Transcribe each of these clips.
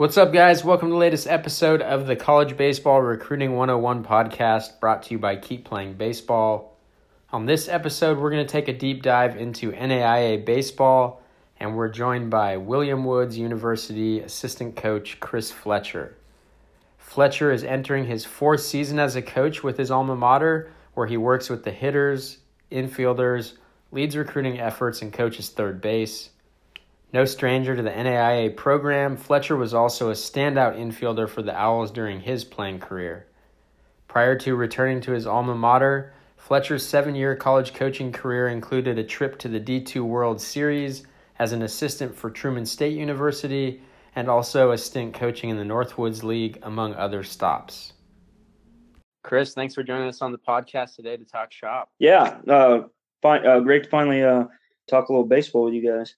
What's up, guys? Welcome to the latest episode of the College Baseball Recruiting 101 podcast, brought to you by Keep Playing Baseball. On this episode, we're going to take a deep dive into NAIA baseball, and we're joined by William Woods University assistant coach Chris Fletcher. Fletcher is entering his fourth season as a coach with his alma mater, where he works with the hitters, infielders, leads recruiting efforts, and coaches third base. No stranger to the NAIA program, Fletcher was also a standout infielder for the Owls during his playing career. Prior to returning to his alma mater, Fletcher's 7-year college coaching career included a trip to the D2 World Series as an assistant for Truman State University and also a stint coaching in the Northwoods League, among other stops. Chris, thanks for joining us on the podcast today to talk shop. Great to finally talk a little baseball with you guys.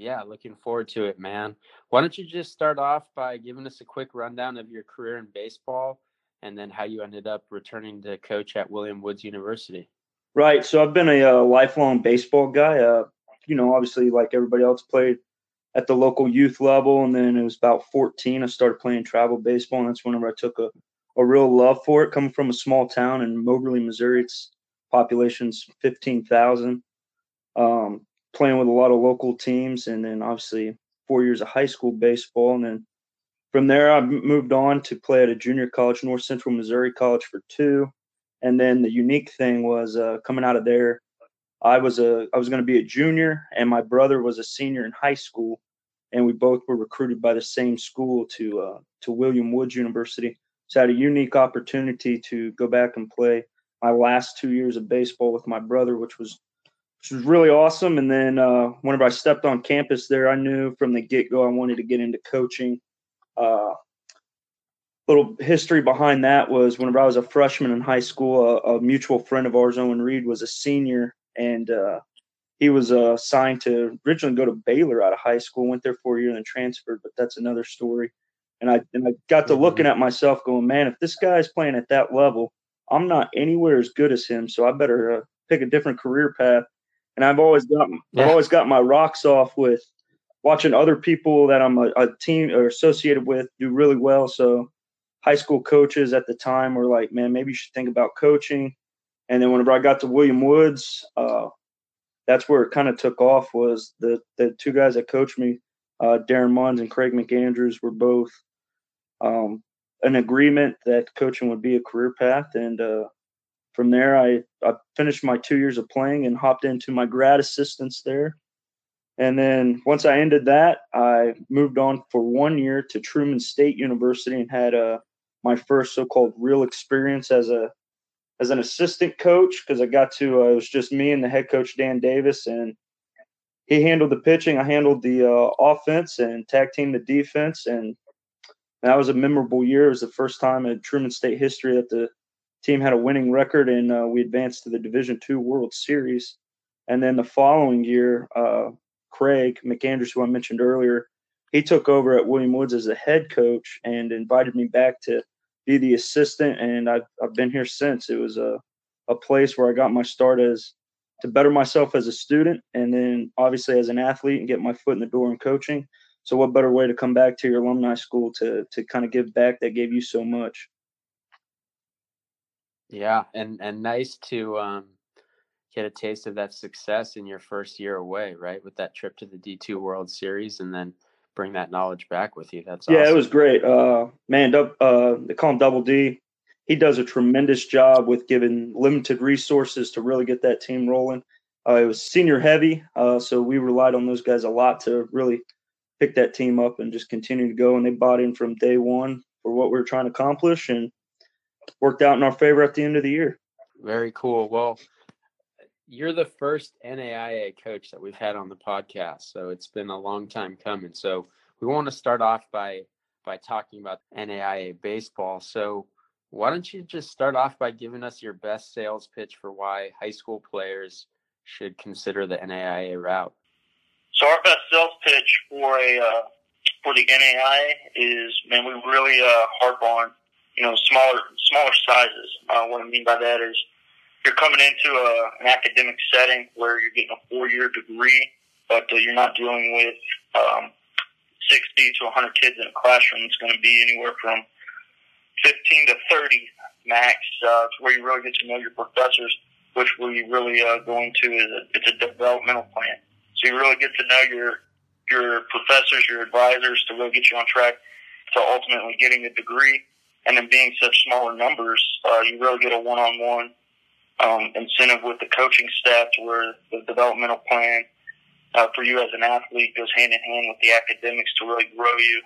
Yeah, looking forward to it, man. Why don't you just start off by giving us a quick rundown of your career in baseball and then how you ended up returning to coach at William Woods University? Right. So I've been a lifelong baseball guy. Obviously, like everybody else, played at the local youth level. And then it was about 14, I started playing travel baseball. And that's whenever I took a real love for it. Coming from a small town in Moberly, Missouri, its population's 15,000. Playing with a lot of local teams, and then obviously 4 years of high school baseball. And then from there, I moved on to play at a junior college, North Central Missouri College, for 2. And then the unique thing was coming out of there, I was going to be a junior, and my brother was a senior in high school, and we both were recruited by the same school to William Woods University. So I had a unique opportunity to go back and play my last 2 years of baseball with my brother, which was really awesome. And then whenever I stepped on campus there, I knew from the get-go I wanted to get into coaching. Little history behind that was whenever I was a freshman in high school, a mutual friend of ours, Owen Reed, was a senior, and he was signed to originally go to Baylor out of high school, went there for a year and then transferred, but that's another story. And I got to looking at myself going, man, if this guy's playing at that level, I'm not anywhere as good as him, so I better pick a different career path. And I've always got my rocks off with watching other people that I'm a team or associated with do really well. So high school coaches at the time were like, man, maybe you should think about coaching. And then whenever I got to William Woods, that's where it kind of took off. Was the two guys that coached me, Darren Munns and Craig McAndrews, were both an agreement that coaching would be a career path. And from there, I finished my 2 years of playing and hopped into my grad assistants there. And then once I ended that, I moved on for 1 year to Truman State University and had my first so-called real experience as an assistant coach, because I got to it was just me and the head coach, Dan Davis, and he handled the pitching. I handled the offense and tag team the defense, and that was a memorable year. It was the first time in Truman State history that the team had a winning record, and we advanced to the Division Two World Series. And then the following year, Craig McAndrews, who I mentioned earlier, he took over at William Woods as the head coach and invited me back to be the assistant, and I've been here since. It was a place where I got my start as to better myself as a student, and then obviously as an athlete, and get my foot in the door in coaching. So what better way to come back to your alumni school to kind of give back that gave you so much? Yeah, and nice to get a taste of that success in your first year away, right? With that trip to the D2 World Series, and then bring that knowledge back with you. That's awesome. It was great. They call him Double D. He does a tremendous job with giving limited resources to really get that team rolling. It was senior heavy, so we relied on those guys a lot to really pick that team up and just continue to go. And they bought in from day one for what we were trying to accomplish, and worked out in our favor at the end of the year. Very cool. Well, you're the first NAIA coach that we've had on the podcast, so it's been a long time coming. So we want to start off by talking about NAIA baseball. So why don't you just start off by giving us your best sales pitch for why high school players should consider the NAIA route? So our best sales pitch for the NAIA is, man, we really harp on smaller sizes. What I mean by that is you're coming into an academic setting where you're getting a 4-year degree, but you're not dealing with 60 to 100 kids in a classroom. It's going to be anywhere from 15 to 30 max. It's where you really get to know your professors, which we really go into is it's a developmental plan. So you really get to know your professors, your advisors, to really get you on track to ultimately getting a degree. And then being such smaller numbers, you really get a one-on-one incentive with the coaching staff to where the developmental plan for you as an athlete goes hand-in-hand with the academics to really grow you.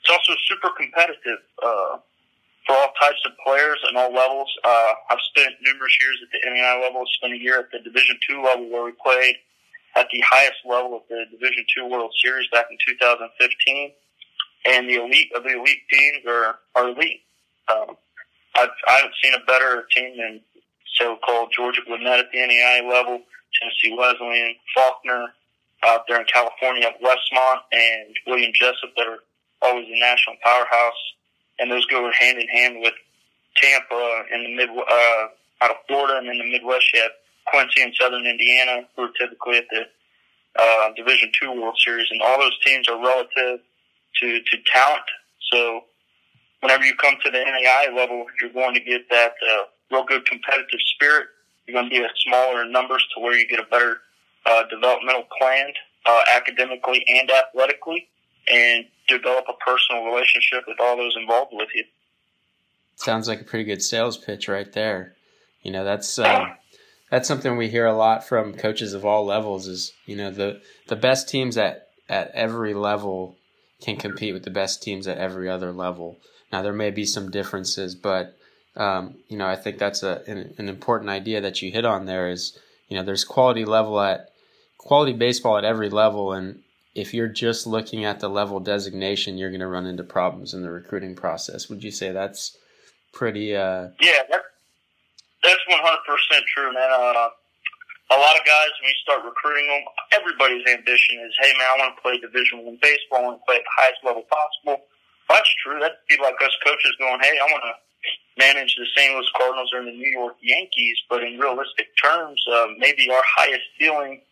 It's also super competitive for all types of players and all levels. I've spent numerous years at the NAIA level. I spent a year at the Division Two level where we played at the highest level of the Division Two World Series back in 2015. And the elite of the elite teams are elite. I haven't seen a better team than so-called Georgia Gwinnett at the NAIA level, Tennessee Wesleyan, Faulkner out there in California at Westmont, and William Jessup that are always a national powerhouse. And those go hand in hand with Tampa in the out of Florida, and in the Midwest you have Quincy and Southern Indiana, who are typically at the Division II World Series. And all those teams are relative to talent. So whenever you come to the NAIA level, you're going to get that real good competitive spirit. You're going to be a smaller in numbers to where you get a better developmental plan academically and athletically, and develop a personal relationship with all those involved with you. Sounds like a pretty good sales pitch right there. You know, that's something we hear a lot from coaches of all levels is, you know, the best teams at every level can compete with the best teams at every other level. Now, there may be some differences, but, you know, I think that's an important idea that you hit on there is, you know, there's quality baseball at every level. And if you're just looking at the level designation, you're going to run into problems in the recruiting process. Would you say that's pretty... Yeah, that's 100% true, man. A lot of guys, when you start recruiting them, everybody's ambition is, hey, man, I want to play Division I baseball. I want to play at the highest level possible. Well, that's true. That'd be like us coaches going, hey, I want to manage the St. Louis Cardinals or the New York Yankees. But in realistic terms, maybe our highest ceiling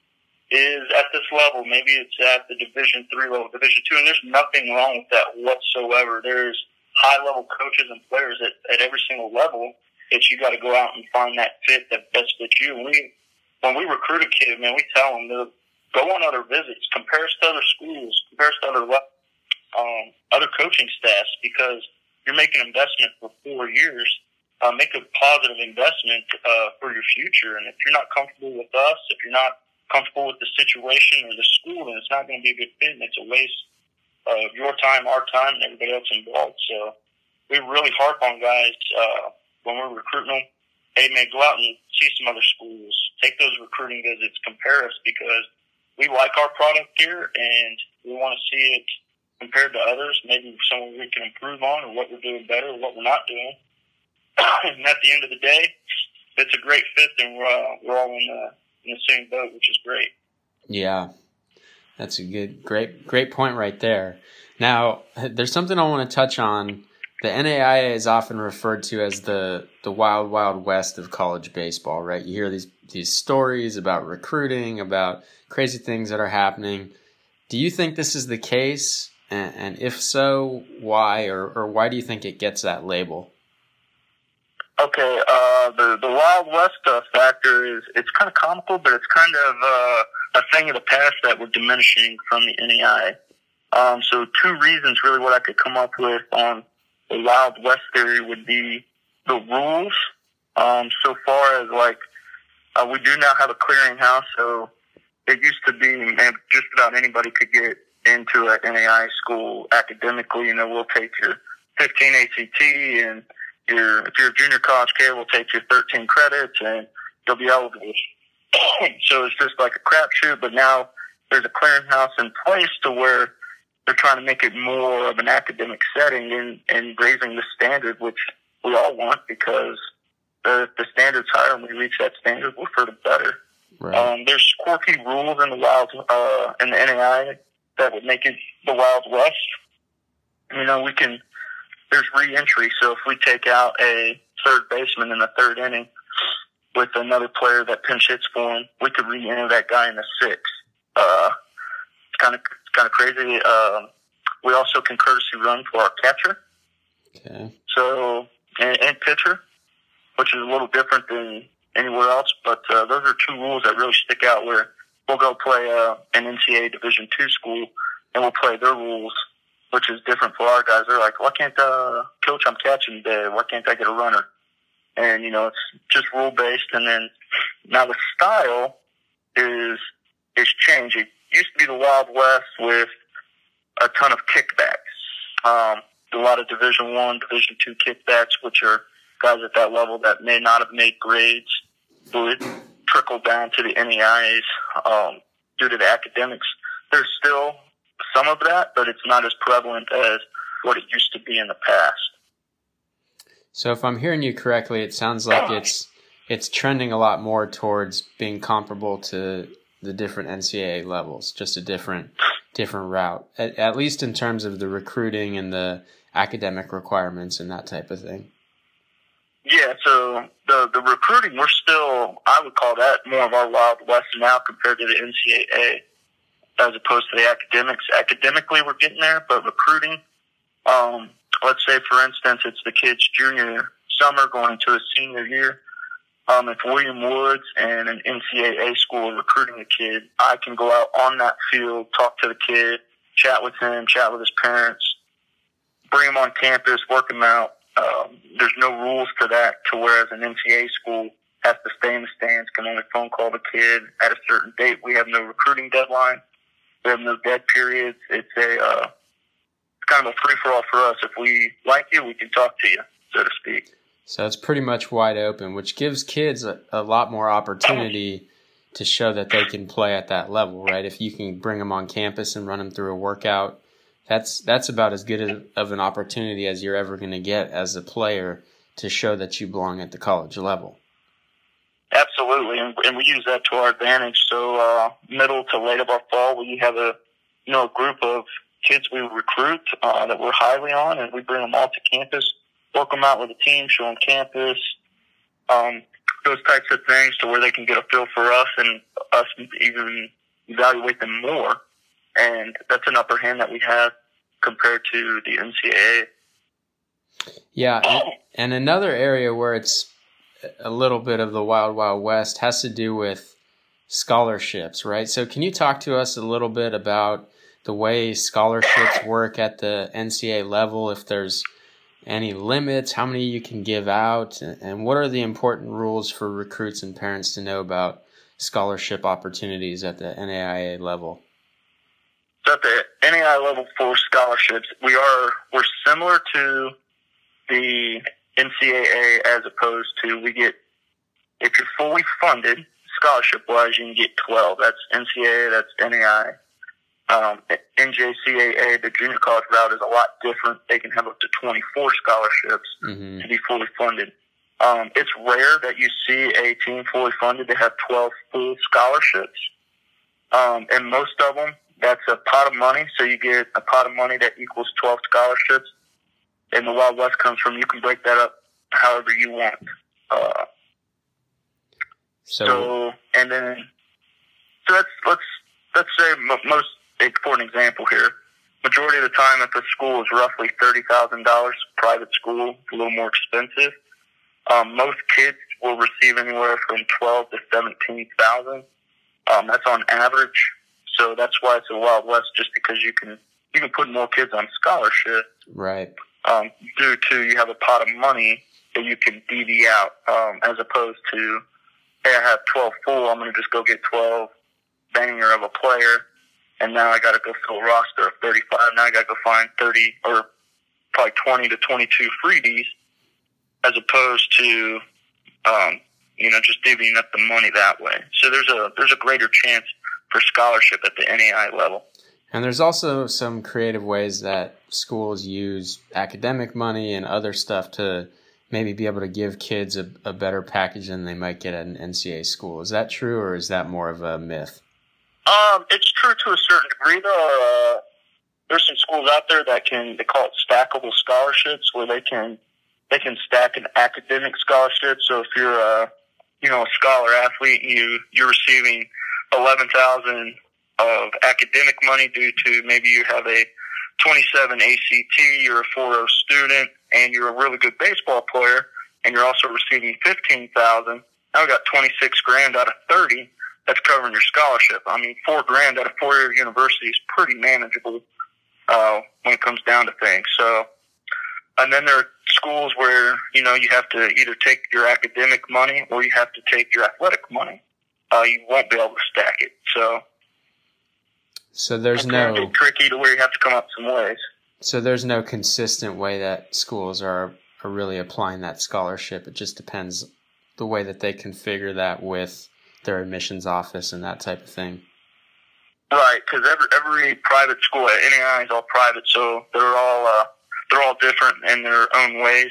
is at this level. Maybe it's at the Division III level, Division II, and there's nothing wrong with that whatsoever. There's high-level coaches and players at every single level that you got to go out and find that fit that best fits you. When we recruit a kid, man, we tell them to go on other visits, compare us to other schools, compare us to other coaching staffs, because you're making an investment for 4 years. Make a positive investment for your future. And if you're not comfortable with us, if you're not comfortable with the situation or the school, then it's not going to be a good fit, and it's a waste of your time, our time, and everybody else involved. So we really harp on guys when we're recruiting them. Hey, man, go out and see some other schools. Take those recruiting visits, compare us, because we like our product here and we want to see it compared to others, maybe somewhere we can improve on or what we're doing better or what we're not doing. And at the end of the day, it's a great fit, and we're all in the same boat, which is great. Yeah, that's a great point right there. Now, there's something I want to touch on. The NAIA is often referred to as the wild, wild west of college baseball, right? You hear these stories about recruiting, about crazy things that are happening. Do you think this is the case? And if so, why? Or why do you think it gets that label? Okay, the wild west factor is, it's kind of comical, but it's kind of a thing of the past that we're diminishing from the NAIA. So two reasons really what I could come up with on the Wild West theory would be the rules. So far as like, we do now have a clearinghouse. So it used to be, man, just about anybody could get into an NAIA school academically. You know, we'll take your 15 ACT, and if you're a junior college kid, we'll take your 13 credits, and you'll be eligible. So it's just like a crapshoot. But now there's a clearinghouse in place to where they're trying to make it more of an academic setting and raising the standard, which we all want, because the standard's higher, and we reach that standard, we're for the better. Right. There's quirky rules in the wild, in the NAIA that would make it the Wild West. You know, there's re-entry. So if we take out a third baseman in the third inning with another player that pinch hits for him, we could re-enter that guy in the sixth. It's kind of kind of crazy. We also can courtesy run for our catcher. Okay. So, and pitcher, which is a little different than anywhere else. But those are two rules that really stick out where we'll go play an NCAA Division II school, and we'll play their rules, which is different for our guys. They're like, why can't, coach, I'm catching today. Why can't I get a runner? And, you know, it's just rule-based. And then now the style is changing. It used to be the Wild West with a ton of kickbacks. A lot of Division I, Division II kickbacks, which are guys at that level that may not have made grades, would trickle down to the NAIAs due to the academics. There's still some of that, but it's not as prevalent as what it used to be in the past. So if I'm hearing you correctly, it sounds like it's trending a lot more towards being comparable to the different NCAA levels, just a different route, at least in terms of the recruiting and the academic requirements and that type of thing. Yeah, so the recruiting, we're still, I would call that more of our Wild West now compared to the NCAA as opposed to the academics. Academically, we're getting there, but recruiting, let's say, for instance, it's the kid's junior summer going into his senior year. If William Woods and an NCAA school are recruiting a kid, I can go out on that field, talk to the kid, chat with him, chat with his parents, bring him on campus, work him out. There's no rules to that, to whereas an NCAA school has to stay in the stands, can only phone call the kid at a certain date. We have no recruiting deadline. We have no dead periods. It's kind of a free-for-all for us. If we like you, we can talk to you, so to speak. So it's pretty much wide open, which gives kids a lot more opportunity to show that they can play at that level, right? If you can bring them on campus and run them through a workout, that's about as good of an opportunity as you're ever going to get as a player to show that you belong at the college level. Absolutely, and we use that to our advantage. So middle to late of our fall, we have a group of kids we recruit that we're highly on, and we bring them all to campus. Work them out with a team, show them campus, those types of things to where they can get a feel for us and us even evaluate them more. And that's an upper hand that we have compared to the NCAA. Yeah, and another area where it's a little bit of the Wild Wild West has to do with scholarships, right? So can you talk to us a little bit about the way scholarships work at the NCAA level, if there's any limits, how many you can give out, and what are the important rules for recruits and parents to know about scholarship opportunities at the NAIA level? So at the NAIA level for scholarships, we're similar to the NCAA as opposed to if you're fully funded scholarship-wise, you can get 12. That's NCAA, that's NAIA. NJCAA, the junior college route, is a lot different. They can have up to 24 scholarships to be fully funded. It's rare that you see a team fully funded to have 12 full scholarships. And most of them, that's a pot of money. So you get a pot of money that equals 12 scholarships. And the Wild West comes from, you can break that up however you want. Let's say most, for an example here, majority of the time at the school is roughly $30,000. Private school, it's a little more expensive. Most kids will receive anywhere from $12,000 to $17,000. That's on average. So that's why it's a Wild West, just because you can put more kids on scholarship, right? Due to you have a pot of money that you can DD out, as opposed to, hey, I have 12 full, I'm going to just go get 12. Banger of a player, and now I got to go fill a roster of 35. Now I got to go find 30 or probably 20 to 22 freebies, as opposed to just divvying up the money that way. So there's a greater chance for scholarship at the NAIA level. And there's also some creative ways that schools use academic money and other stuff to maybe be able to give kids a better package than they might get at an NCAA school. Is that true, or is that more of a myth? It's true to a certain degree. There's some schools out there that they call it stackable scholarships, where they can stack an academic scholarship. So if you're a scholar athlete, you're receiving $11,000 of academic money due to maybe you have a 27 ACT, you're a 4.0 student, and you're a really good baseball player, and you're also receiving $15,000. Now I got $26,000 out of 30. That's covering your scholarship. I mean, $4,000 out of 4-year university is pretty manageable when it comes down to things. So, and then there are schools where, you know, you have to either take your academic money or you have to take your athletic money. You won't be able to stack it. So there's no kind of tricky to where you have to come up some ways. So there's no consistent way that schools are really applying that scholarship. It just depends the way that they configure that with their admissions office and that type of thing. Right, because every private school at NAIA is all private, so they're all different in their own ways.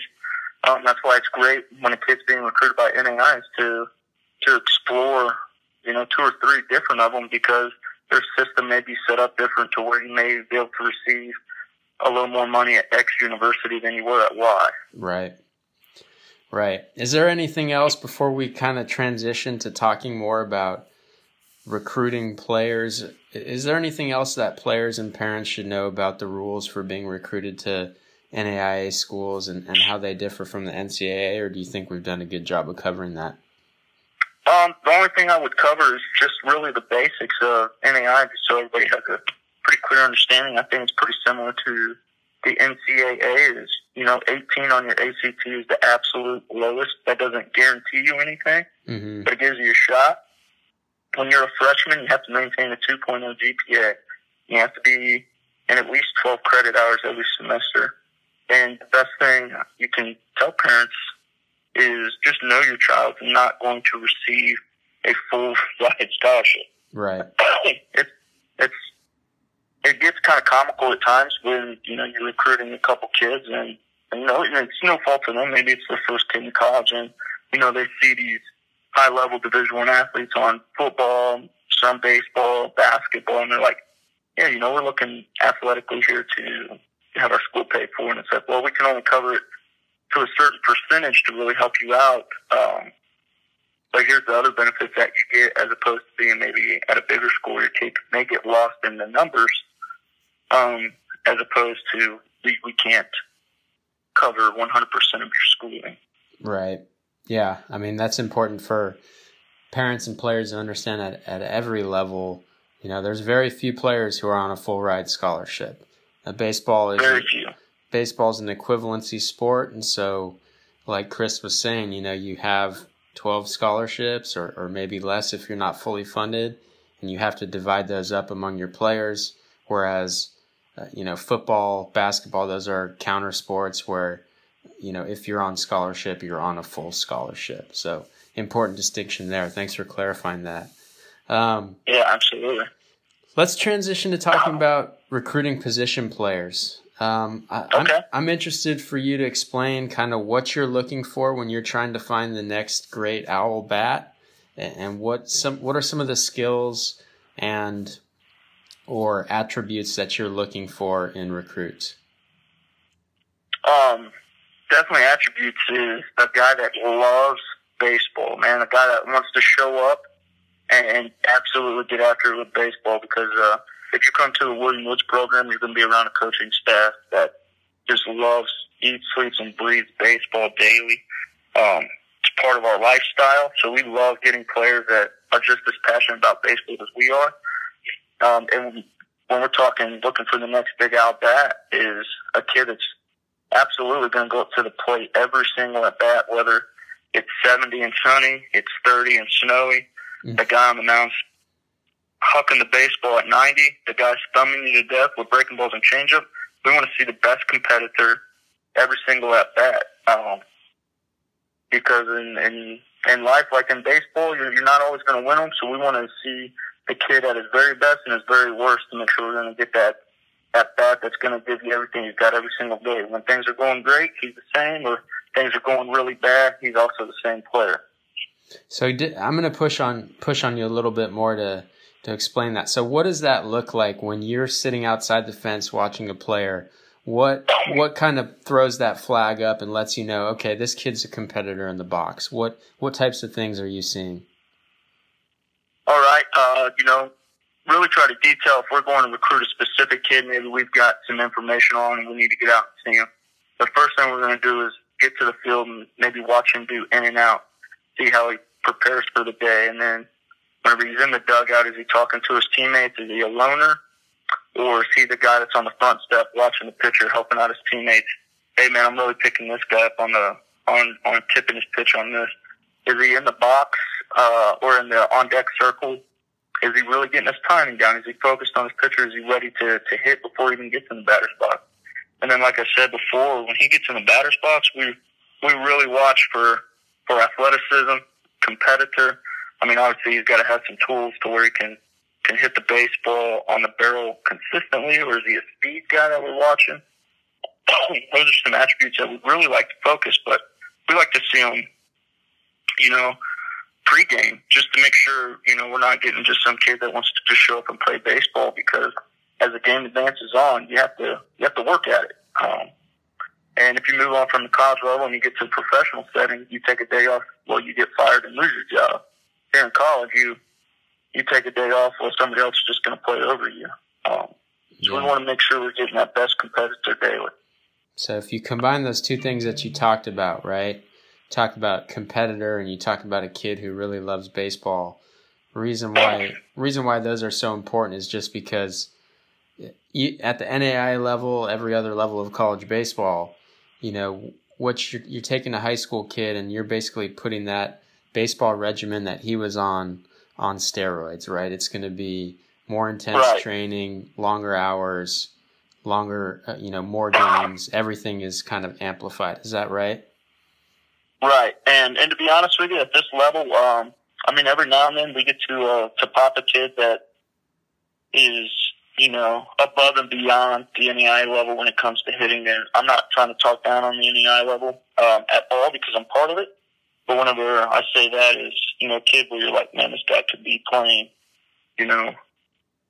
That's why it's great when a kid's being recruited by NAIA to explore, you know, 2 or 3 different of them, because their system may be set up different to where you may be able to receive a little more money at X university than you were at Y. Right. Right. Is there anything else before we kind of transition to talking more about recruiting players? Is there anything else that players and parents should know about the rules for being recruited to NAIA schools and how they differ from the NCAA, or do you think we've done a good job of covering that? The only thing I would cover is just really the basics of NAIA, just so everybody has a pretty clear understanding. I think it's pretty similar to the NCAA is, you know, 18 on your ACT is the absolute lowest. That doesn't guarantee you anything, but it gives you a shot. When you're a freshman, you have to maintain a 2.0 GPA. You have to be in at least 12 credit hours every semester. And the best thing you can tell parents is just know your child's not going to receive a full-fledged scholarship. Right. It gets kind of comical at times when, you know, you're recruiting a couple kids and you know, it's no fault to them. Maybe it's their first kid in college and, you know, they see these high-level Division I athletes on football, some baseball, basketball, and they're like, yeah, you know, we're looking athletically here to have our school paid for. And it's like, well, we can only cover it to a certain percentage to really help you out. But here's the other benefits that you get as opposed to being maybe at a bigger school. Your kid may get lost in the numbers. As opposed to we can't cover 100% of your schooling. Right. Yeah. I mean, that's important for parents and players to understand at every level. You know, there's very few players who are on a full ride scholarship. Baseball's an equivalency sport. And so, like Chris was saying, you know, you have 12 scholarships or maybe less if you're not fully funded, and you have to divide those up among your players. Whereas, you know, football, basketball, those are counter sports where, you know, if you're on scholarship, you're on a full scholarship. So important distinction there. Thanks for clarifying that. Yeah, absolutely. Let's transition to talking about recruiting position players. I'm interested for you to explain kind of what you're looking for when you're trying to find the next great owl bat, and what are some of the skills and or attributes that you're looking for in recruits? Definitely attributes is a guy that loves baseball, man. A guy that wants to show up and absolutely get after it with baseball, because if you come to the William Woods program, you're going to be around a coaching staff that just loves, eats, sleeps, and breathes baseball daily. It's part of our lifestyle, so we love getting players that are just as passionate about baseball as we are. And when we're talking, looking for the next big owl bat is a kid that's absolutely going to go up to the plate every single at bat, whether it's 70 and sunny, it's 30 and snowy. The guy on the mound's hucking the baseball at 90. The guy's thumbing you to death with breaking balls and changeup. We want to see the best competitor every single at bat. Because in life, like in baseball, you're not always going to win them. So we want to see the kid at his very best and his very worst to make sure we're going to get that at bat that's going to give you everything he's got every single day. When things are going great, he's the same, or things are going really bad, he's also the same player. So I'm going to push on you a little bit more to explain that. So what does that look like when you're sitting outside the fence watching a player? What kind of throws that flag up and lets you know, okay, this kid's a competitor in the box? What types of things are you seeing? All right, you know, really try to detail if we're going to recruit a specific kid, maybe we've got some information on and we need to get out and see him. The first thing we're going to do is get to the field and maybe watch him do in and out, see how he prepares for the day. And then whenever he's in the dugout, is he talking to his teammates? Is he a loner? Or is he the guy that's on the front step watching the pitcher, helping out his teammates? Hey, man, I'm really picking this guy up on tipping his pitch on this. Is he in the box or in the on-deck circle? Is he really getting his timing down? Is he focused on his pitcher? Is he ready to hit before he even gets in the batter's box? And then, like I said before, when he gets in the batter's box, we really watch for athleticism, competitor. I mean, obviously, he's got to have some tools to where he can hit the baseball on the barrel consistently, or is he a speed guy that we're watching? Those are some attributes that we really like to focus, but we like to see him, you know, pregame, just to make sure, you know, we're not getting just some kid that wants to just show up and play baseball, because as the game advances on, you have to work at it. And if you move on from the college level and you get to the professional setting, you take a day off, well, you get fired and lose your job. Here in college, you take a day off, well, somebody else is just going to play over you. So we want to make sure we're getting that best competitor daily. So if you combine those two things that you talked about, right? Talk about competitor, and you talk about a kid who really loves baseball. Reason why those are so important is just because at the NAIA level, every other level of college baseball, you know, you're taking a high school kid and you're basically putting that baseball regimen that he was on steroids, right? It's going to be more intense training, longer hours, more games. Everything is kind of amplified. Is that right? Right, and to be honest with you, at this level, I mean, every now and then we get to pop a kid that is, you know, above and beyond the NAIA level when it comes to hitting. And I'm not trying to talk down on the NAIA level at all, because I'm part of it. But whenever I say that is, you know, a kid where you're like, man, this guy could be playing, you know,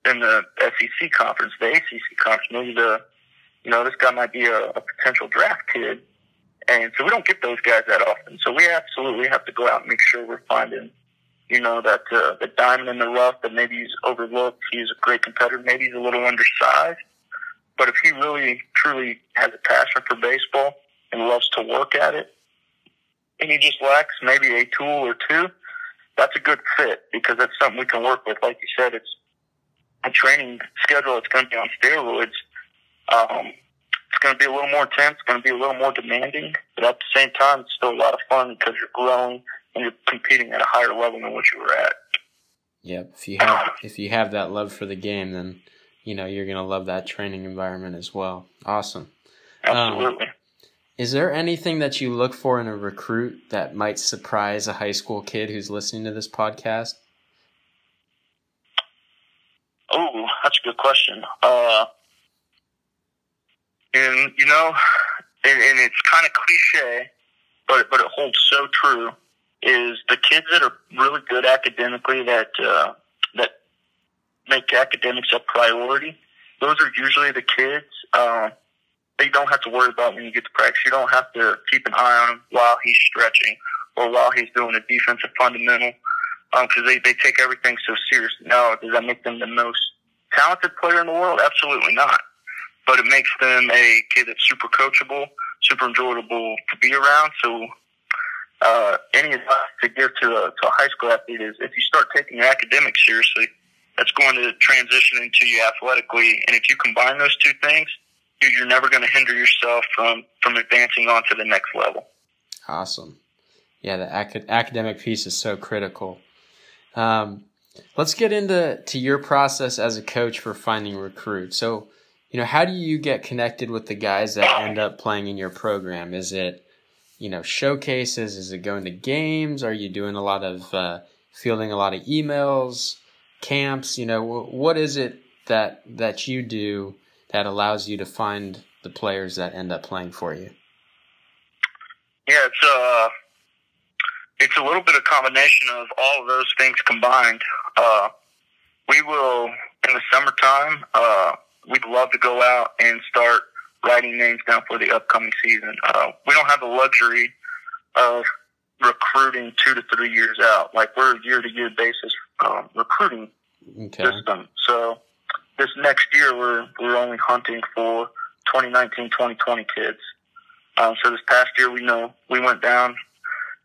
in the SEC conference, the ACC conference, maybe this guy might be a potential draft kid. And so we don't get those guys that often. So we absolutely have to go out and make sure we're finding, you know, that the diamond in the rough that maybe he's overlooked. He's a great competitor. Maybe he's a little undersized. But if he really, truly has a passion for baseball and loves to work at it, and he just lacks maybe a tool or two, that's a good fit, because that's something we can work with. Like you said, it's a training schedule that's going to be on steroids. It's going to be a little more intense, it's going to be a little more demanding, but at the same time, it's still a lot of fun because you're growing and you're competing at a higher level than what you were at. Yep. If you have that love for the game, then, you know, you're going to love that training environment as well. Awesome. Absolutely. Is there anything that you look for in a recruit that might surprise a high school kid who's listening to this podcast? Oh, that's a good question. And, you know, and it's kind of cliche, but it holds so true, is the kids that are really good academically, that make academics a priority, those are usually the kids that you don't have to worry about when you get to practice. You don't have to keep an eye on him while he's stretching or while he's doing a defensive fundamental, because they take everything so serious. Now, does that make them the most talented player in the world? Absolutely not. But it makes them a kid that's super coachable, super enjoyable to be around. So any advice to give to a high school athlete is, if you start taking your academics seriously, that's going to transition into you athletically. And if you combine those two things, you're never going to hinder yourself from advancing on to the next level. Awesome. Yeah, the academic piece is so critical. Let's get into your process as a coach for finding recruits. So, you know, how do you get connected with the guys that end up playing in your program? Is it, you know, showcases? Is it going to games? Are you doing a lot of fielding a lot of emails, camps? You know, what is it that you do that allows you to find the players that end up playing for you? Yeah, it's a little bit of combination of all of those things combined. We will, in the summertime, we'd love to go out and start writing names down for the upcoming season. We don't have the luxury of recruiting 2 to 3 years out. Like, we're a year-to-year basis recruiting Okay. System. So this next year we're only hunting for 2019, 2020 kids. So this past year we went down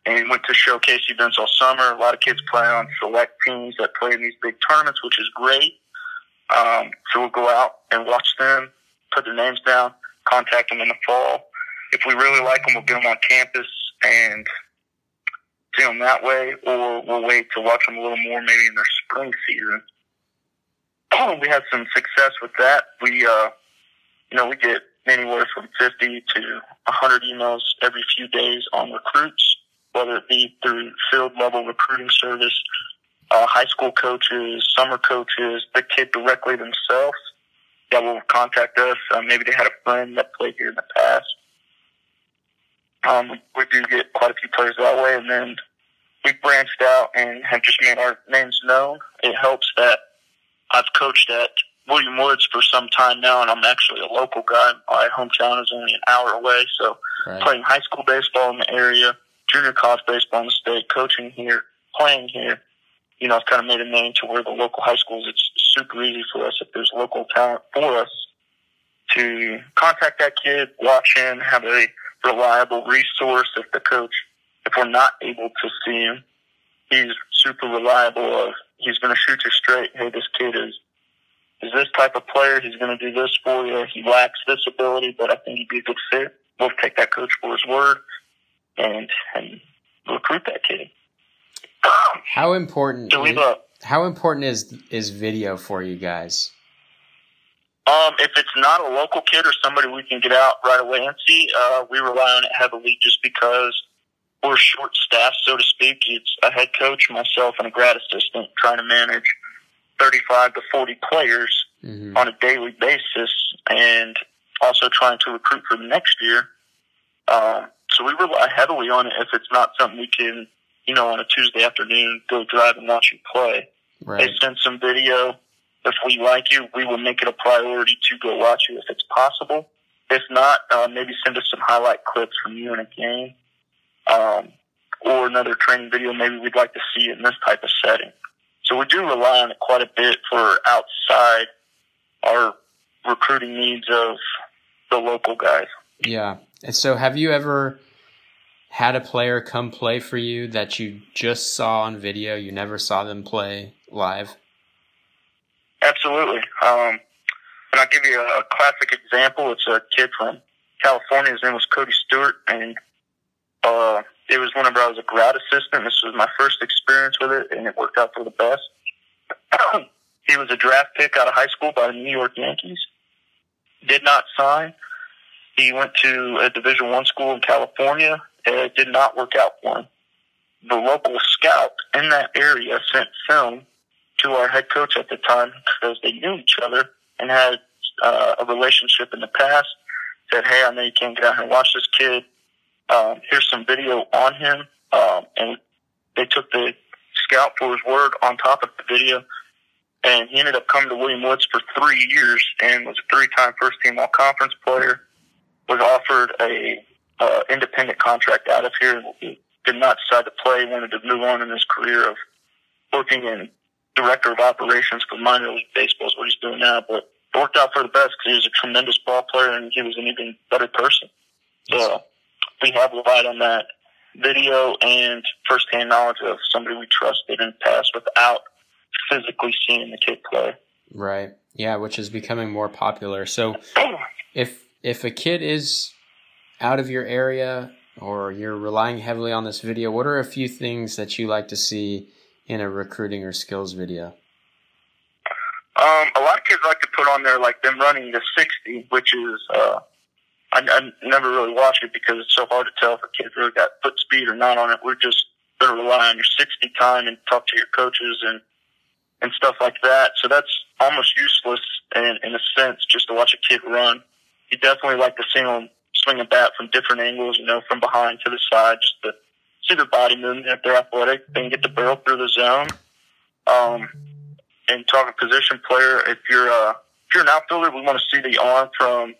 and went to showcase events all summer. A lot of kids play on select teams that play in these big tournaments, which is great. So we'll go out and watch them, put their names down, contact them in the fall. If we really like them, we'll get them on campus and do them that way, or we'll wait to watch them a little more maybe in their spring season. We had some success with that. We, we get anywhere from 50 to 100 emails every few days on recruits, whether it be through field-level recruiting service, high school coaches, summer coaches, the kid directly themselves that will contact us. Maybe they had a friend that played here in the past. We do get quite a few players that way, and then we branched out and have just made our names known. It helps that I've coached at William Woods for some time now, and I'm actually a local guy. My hometown is only an hour away, so right. Playing high school baseball in the area, junior college baseball in the state, coaching here, playing here, I've kind of made a name to where the local high schools, it's super easy for us if there's local talent for us to contact that kid, watch him, have a reliable resource if the coach, if we're not able to see him, he's super reliable of, he's going to shoot you straight. Hey, this kid is this type of player. He's going to do this for you. He lacks this ability, but I think he'd be a good fit. We'll take that coach for his word and recruit that kid. How important? How important is video for you guys? If it's not a local kid or somebody we can get out right away and see, we rely on it heavily just because we're short-staffed, so to speak. It's a head coach, myself, and a grad assistant trying to manage 35 to 40 players on a daily basis and also trying to recruit for the next year. So we rely heavily on it if it's not something we can, on a Tuesday afternoon, go drive and watch you play. Right. They send some video. If we like you, we will make it a priority to go watch you if it's possible. If not, maybe send us some highlight clips from you in a game. Or another training video maybe we'd like to see in this type of setting. So we do rely on it quite a bit for outside our recruiting needs of the local guys. Yeah. And so have you ever had a player come play for you that you just saw on video, you never saw them play live? Absolutely. And I'll give you a classic example. It's a kid from California. His name was Cody Stewart, and it was whenever I was a grad assistant. This was my first experience with it, and it worked out for the best. He was a draft pick out of high school by the New York Yankees. Did not sign. He went to a Division One school in California. It did not work out for him. The local scout in that area sent film to our head coach at the time because they knew each other and had a relationship in the past. Said, hey, I know you can't get out here and watch this kid. Here's some video on him, and they took the scout for his word on top of the video, and he ended up coming to William Woods for 3 years and was a three-time first-team all-conference player, was offered a independent contract out of here, did not decide to play, wanted to move on in his career of working in director of operations for minor league baseball is what he's doing now, but it worked out for the best because he was a tremendous ball player and he was an even better person. So we have relied on that video and firsthand knowledge of somebody we trusted in the past without physically seeing the kid play. Right. Yeah, which is becoming more popular. So if a kid is out of your area or you're relying heavily on this video, what are a few things that you like to see in a recruiting or skills video? A lot of kids like to put on there like them running the 60, which is I never really watch it because it's so hard to tell if a kid really got foot speed or not on it. We're just going to rely on your 60 time and talk to your coaches and stuff like that. So that's almost useless in a sense just to watch a kid run. You definitely like to see them swing a bat from different angles, from behind to the side, just to see their body movement. If they're athletic, they can get the barrel through the zone. And talking position player, if you're an outfielder, we want to see the arm from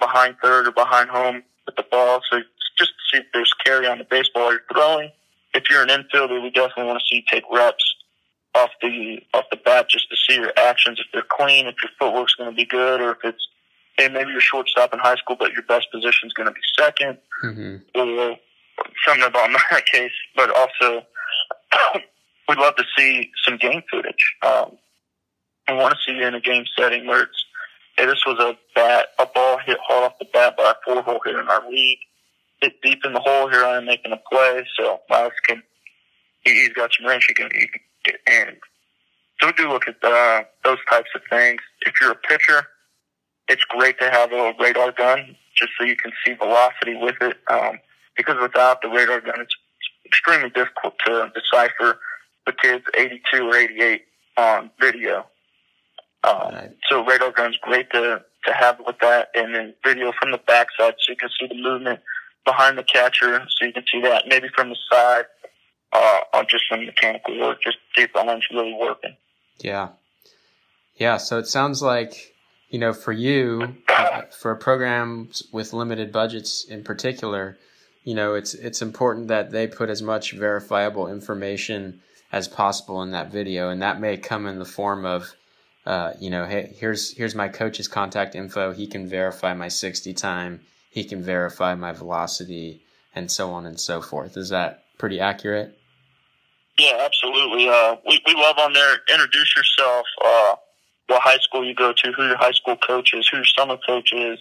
behind third or behind home with the ball. So just to see if there's carry on the baseball you're throwing. If you're an infielder, we definitely want to see you take reps off the bat just to see your actions, if they're clean, if your footwork's going to be good, or if it's, hey, maybe you're shortstop in high school, but your best position's going to be second, or something about my case. But also, we'd love to see some game footage. We want to see you in a game setting where it's, hey, this was a ball hit hard off the bat by a 4-hole hitter in our league. Hit deep in the hole, here I am making a play. So Miles can, he's got some range, he can get in. So we do look at those types of things. If you're a pitcher, it's great to have a radar gun just so you can see velocity with it. Because without the radar gun, it's extremely difficult to decipher the kid's 82 or 88 on video. So radar gun's great to have with that, and then video from the backside so you can see the movement behind the catcher, so you can see that maybe from the side on just some mechanical work, just see if the line's really working. Yeah. So it sounds like, you know, for you, for a program with limited budgets in particular, you know, it's important that they put as much verifiable information as possible in that video, and that may come in the form of hey, here's my coach's contact info. He can verify my 60 time. He can verify my velocity, and so on and so forth. Is that pretty accurate? Yeah, absolutely. We love on there, introduce yourself, what high school you go to, who your high school coach is, who your summer coach is,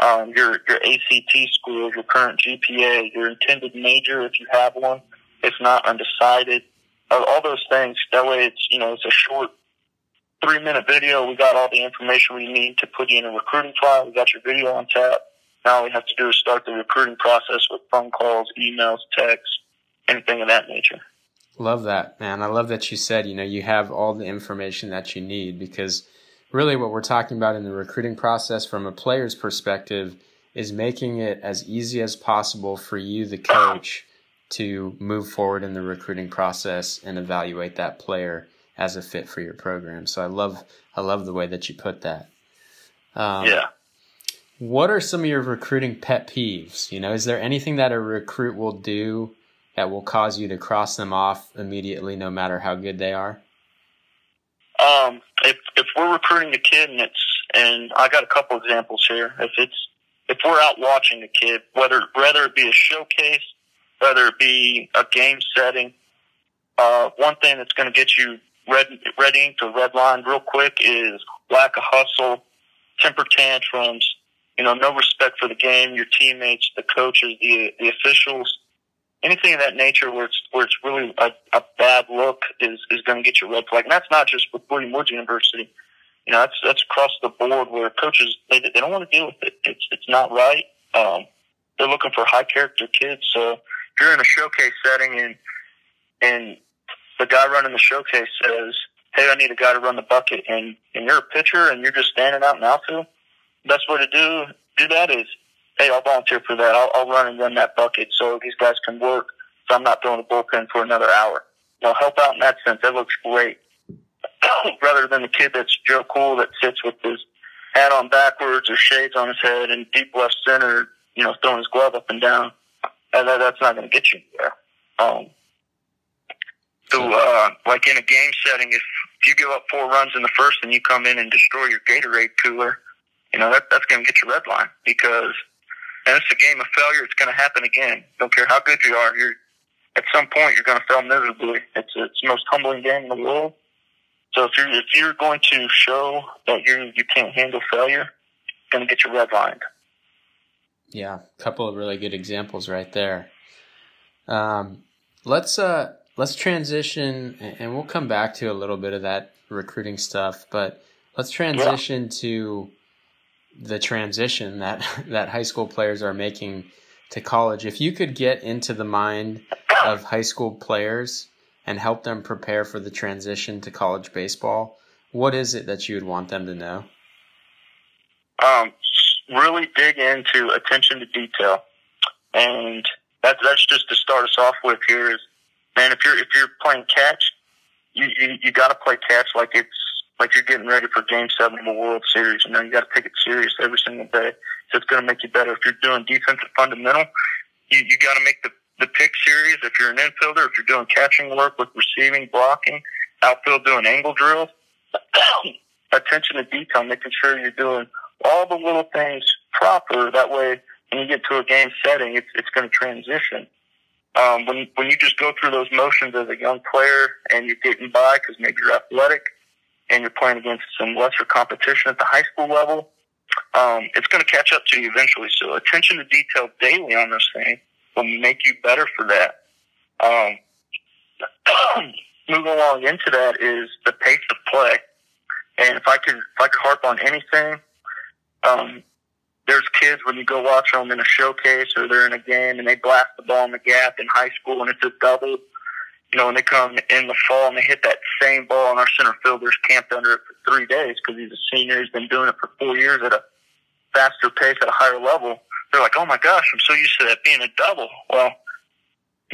your ACT school, your current GPA, your intended major if you have one, if not undecided, all those things. That way it's, you know, it's a short 3-minute video. We got all the information we need to put you in a recruiting file. We got your video on tap. Now all we have to do is start the recruiting process with phone calls, emails, texts, anything of that nature. Love that, man. I love that you said, you know, you have all the information that you need, because really what we're talking about in the recruiting process from a player's perspective is making it as easy as possible for you, the coach, to move forward in the recruiting process and evaluate that player as a fit for your program. So I love the way that you put that. Yeah. What are some of your recruiting pet peeves? You know, is there anything that a recruit will do that will cause you to cross them off immediately, no matter how good they are? If we're recruiting a kid and I got a couple examples here. If we're out watching a kid, whether it be a showcase, whether it be a game setting, one thing that's going to get you red ink or red line real quick is lack of hustle, temper tantrums, you know, no respect for the game, your teammates, the coaches, the officials, anything of that nature where it's really a bad look is going to get you red flag. And that's not just with William Woods University. You know, that's across the board where coaches, they don't want to deal with it. It's not right. They're looking for high character kids. So if you're in a showcase setting and the guy running the showcase says, hey, I need a guy to run the bucket, and you're a pitcher and you're just standing out in outfield, best way to do that is, hey, I'll volunteer for that. I'll run and run that bucket so these guys can work, so I'm not throwing the bullpen for another hour. Now, help out in that sense. That looks great. Rather than the kid that's Joe Cool that sits with his hat on backwards or shades on his head and deep left center, you know, throwing his glove up and down, and that's not going to get you there. Like in a game setting, if you give up 4 runs in the first and you come in and destroy your Gatorade cooler, you know, that's going to get you red line, because and it's a game of failure. It's going to happen again. Don't care how good you are. At some point, you're going to fail miserably. It's the most humbling game in the world. So if you're going to show that you can't handle failure, it's going to get you redlined. Yeah, a couple of really good examples right there. Let's transition, and we'll come back to a little bit of that recruiting stuff, but let's transition to the transition that high school players are making to college. If you could get into the mind of high school players and help them prepare for the transition to college baseball, what is it that you would want them to know? Really dig into attention to detail. And that's just to start us off with here is, man, if you're playing catch, you gotta play catch like you're getting ready for Game 7 of the World Series. You know, you gotta take it serious every single day. So it's gonna make you better. If you're doing defensive fundamental, you gotta make the pick series. If you're an infielder, if you're doing catching work with receiving, blocking, outfield doing angle drills, attention to detail, making sure you're doing all the little things proper. That way, when you get to a game setting, it's going to transition. When you just go through those motions as a young player and you're getting by because maybe you're athletic and you're playing against some lesser competition at the high school level, it's going to catch up to you eventually. So attention to detail daily on this thing will make you better for that. Moving along into that is the pace of play. And if I could harp on anything, there's kids when you go watch them in a showcase or they're in a game and they blast the ball in the gap in high school and it's a double. You know, when they come in the fall and they hit that same ball and our center fielder's camped under it for 3 days because he's a senior. He's been doing it for 4 years at a faster pace at a higher level. They're like, oh my gosh, I'm so used to that being a double. Well,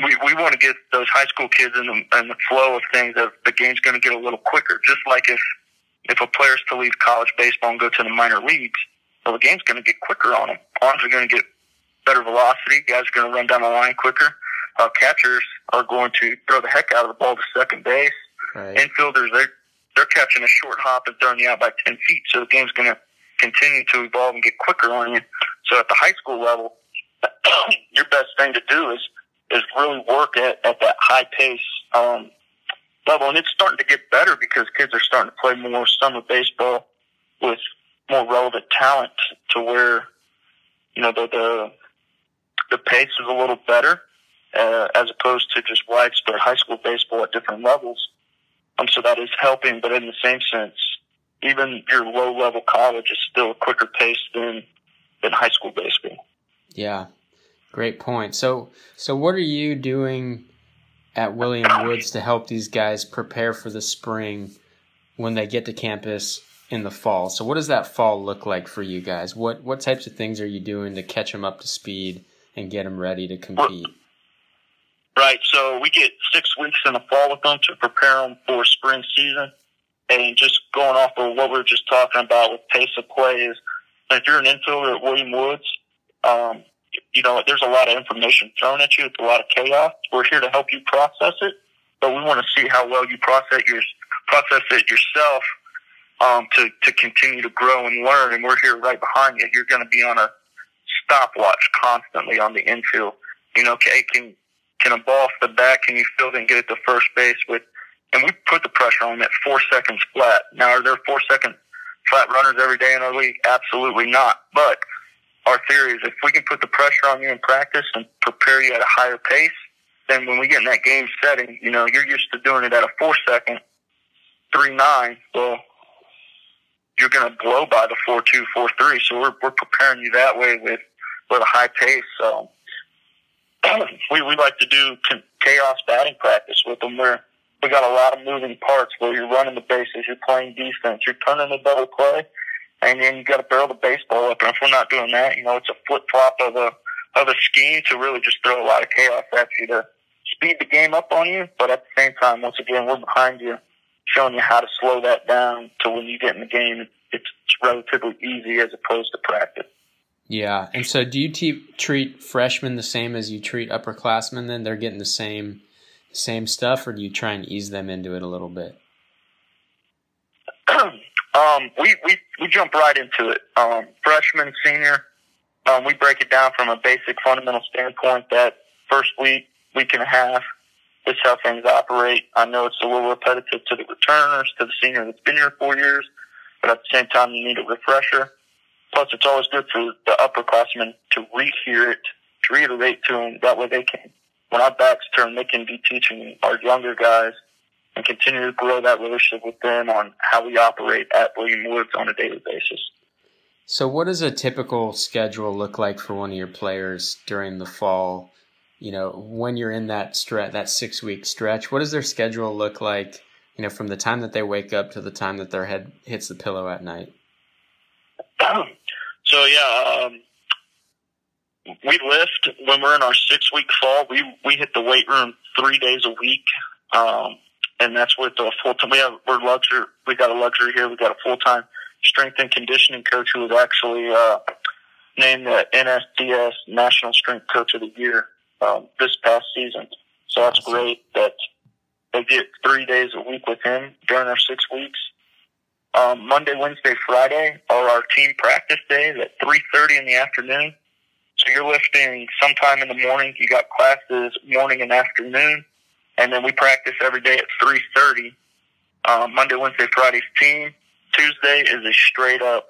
we want to get those high school kids in the flow of things that the game's going to get a little quicker. Just like if a player's to leave college baseball and go to the minor leagues, well, the game's going to get quicker on them. Arms are going to get better velocity. Guys are going to run down the line quicker. Catchers are going to throw the heck out of the ball to second base. Right. Infielders, they're catching a short hop and throwing you out by 10 feet. So the game's going to continue to evolve and get quicker on you. So at the high school level, your best thing to do is really work at that high pace level. And it's starting to get better because kids are starting to play more summer baseball with more relevant talent to where, you know, the pace is a little better as opposed to just widespread high school baseball at different levels. So that is helping, but in the same sense, even your low-level college is still a quicker pace than high school baseball. Yeah, great point. So what are you doing at William Woods to help these guys prepare for the spring when they get to campus in the fall? So what does that fall look like for you guys? What types of things are you doing to catch them up to speed and get them ready to compete? Right. So we get 6 weeks in the fall with them to prepare them for spring season. And just going off of what we were just talking about with pace of play is, if you're an infielder at William Woods, you know, there's a lot of information thrown at you. It's a lot of chaos. We're here to help you process it, but we want to see how well you process it yourself. To continue to grow and learn, and we're here right behind you. You're going to be on a stopwatch constantly on the infield. You know, okay, can a ball off the bat, can you field it and get it to first base with, and we put the pressure on that 4 seconds flat. Now, are there 4 second flat runners every day in our league? Absolutely not. But our theory is if we can put the pressure on you in practice and prepare you at a higher pace, then when we get in that game setting, you know, you're used to doing it at a 4 second, 3-9, well, you're going to blow by the 4-2, 4-3. So we're preparing you that way with a high pace. So we like to do chaos batting practice with them where we got a lot of moving parts where you're running the bases, you're playing defense, you're turning the double play, and then you got to barrel the baseball up. And if we're not doing that, you know, it's a flip flop of a scheme to really just throw a lot of chaos at you to speed the game up on you. But at the same time, once again, we're behind you, showing you how to slow that down to when you get in the game, it's relatively easy as opposed to practice. Yeah, and so do you treat freshmen the same as you treat upperclassmen then? They're getting the same stuff, or do you try and ease them into it a little bit? We jump right into it. Freshman, senior, we break it down from a basic fundamental standpoint that first week, week and a half, this is how things operate. I know it's a little repetitive to the returners, to the senior that's been here 4 years, but at the same time, you need a refresher. Plus, it's always good for the upperclassmen to rehear it, to reiterate to them. That way they can, when our backs turn, they can be teaching our younger guys and continue to grow that relationship with them on how we operate at William Woods on a daily basis. So what does a typical schedule look like for one of your players during the fall? You know, when you're in that stretch, that 6 week stretch, what does their schedule look like, you know, from the time that they wake up to the time that their head hits the pillow at night? So, yeah, we lift when we're in our 6 week fall. We hit the weight room 3 days a week. And that's with a full time. We got a luxury here. We got a full time strength and conditioning coach who was actually, named the NSDS National Strength Coach of the Year this past season. So that's great that They get 3 days a week with him during our 6 weeks. Monday, Wednesday, Friday are our team practice days at 3:30 in the afternoon. So you're lifting sometime in the morning. You got classes morning and afternoon. And then we practice every day at 3:30. Monday, Wednesday, Friday's team. Tuesday is a straight up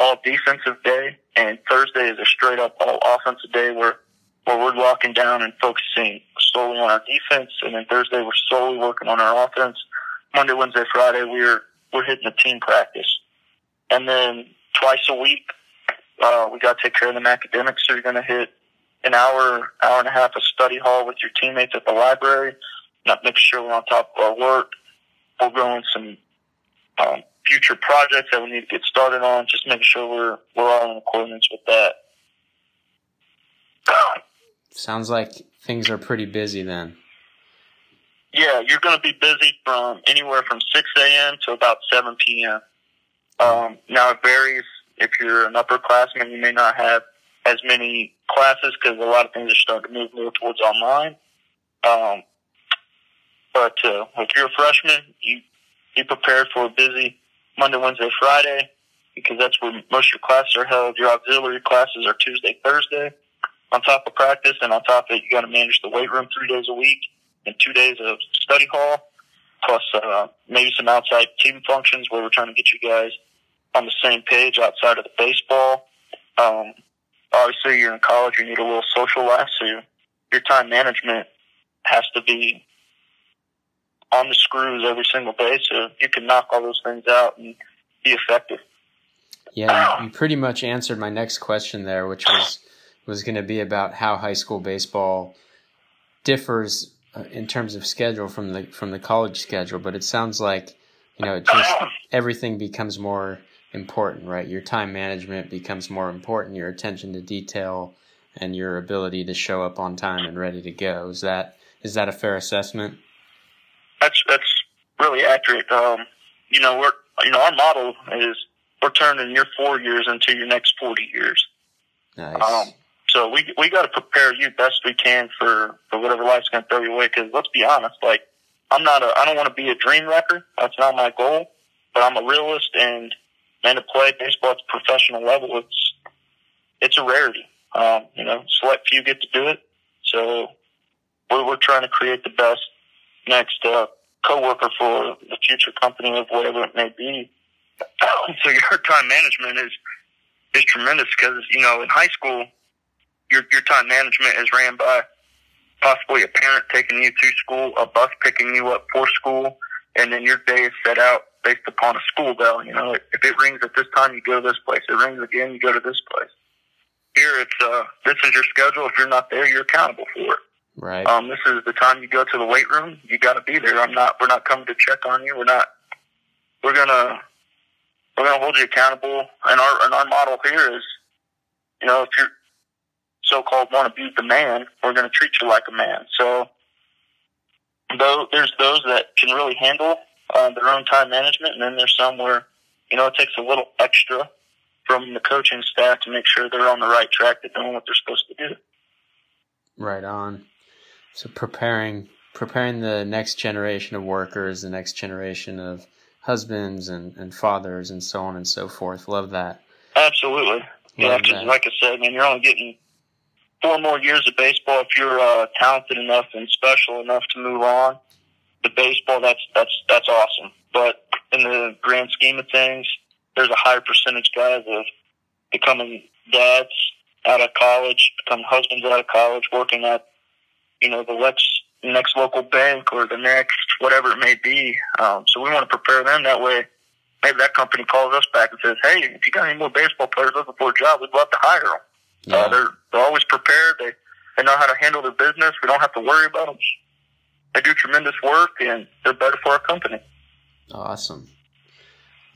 all defensive day. And Thursday is a straight up all offensive day where we're locking down and focusing solely on our defense. And then Thursday we're solely working on our offense. Monday, Wednesday, Friday we're hitting the team practice. And then twice a week, we got to take care of them academics. So you're going to hit an hour and a half of study hall with your teammates at the library. Not making sure we're on top of our work. We're going some future projects that we need to get started on. Just making sure we're all in accordance with that. Sounds like things are pretty busy then. Yeah, you're going to be busy from anywhere from 6 a.m. to about 7 p.m. Now it varies. If you're an upperclassman, you may not have as many classes because a lot of things are starting to move more towards online. But if you're a freshman, you be prepared for a busy Monday, Wednesday, Friday because that's where most of your classes are held. Your auxiliary classes are Tuesday, Thursday. On top of practice and on top of it, you got to manage the weight room 3 days a week and 2 days of study hall, plus maybe some outside team functions where we're trying to get you guys on the same page outside of the baseball. Obviously, you're in college, you need a little social life, so your time management has to be on the screws every single day, so you can knock all those things out and be effective. Yeah, you pretty much answered my next question there, which was going to be about how high school baseball differs in terms of schedule from the college schedule, but it sounds like, it just everything becomes more important, right? Your time management becomes more important, your attention to detail, and your ability to show up on time and ready to go. Is that a fair assessment? That's really accurate. Our model is we're turning your 4 years into your next 40 years. Nice. So we got to prepare you best we can for whatever life's going to throw you away. Because let's be honest, I don't want to be a dream wrecker. That's not my goal. But I'm a realist, and to play baseball at the professional level, it's a rarity. Select few get to do it. So we're trying to create the best next coworker for the future company of whatever it may be. So your time management is tremendous because in high school, your time management is ran by possibly a parent taking you to school, a bus picking you up for school, and then your day is set out based upon a school bell. If it rings at this time, you go to this place. If it rings again, you go to this place. Here, this is your schedule. If you're not there, you're accountable for it. Right. This is the time you go to the weight room. You got to be there. We're not coming to check on you. We're gonna hold you accountable. And our model here is, if you're so-called want to be the man, we're going to treat you like a man. So though there's those that can really handle their own time management, and then there's some where, it takes a little extra from the coaching staff to make sure they're on the right track, they're doing what they're supposed to do. Right on. So preparing the next generation of workers, the next generation of husbands and fathers and so on and so forth. Love that. Absolutely. Yeah, because like I said, man, you're only getting 4 more years of baseball if you're talented enough and special enough to move on. The baseball, that's awesome. But in the grand scheme of things, there's a higher percentage guys of becoming dads out of college, becoming husbands out of college, working at the next local bank or the next whatever it may be. So we want to prepare them that way. Maybe that company calls us back and says, "Hey, if you got any more baseball players looking for a job, we'd love to hire them." Yeah. They're always prepared. They know how to handle their business. We don't have to worry about them. They do tremendous work, and they're better for our company. Awesome.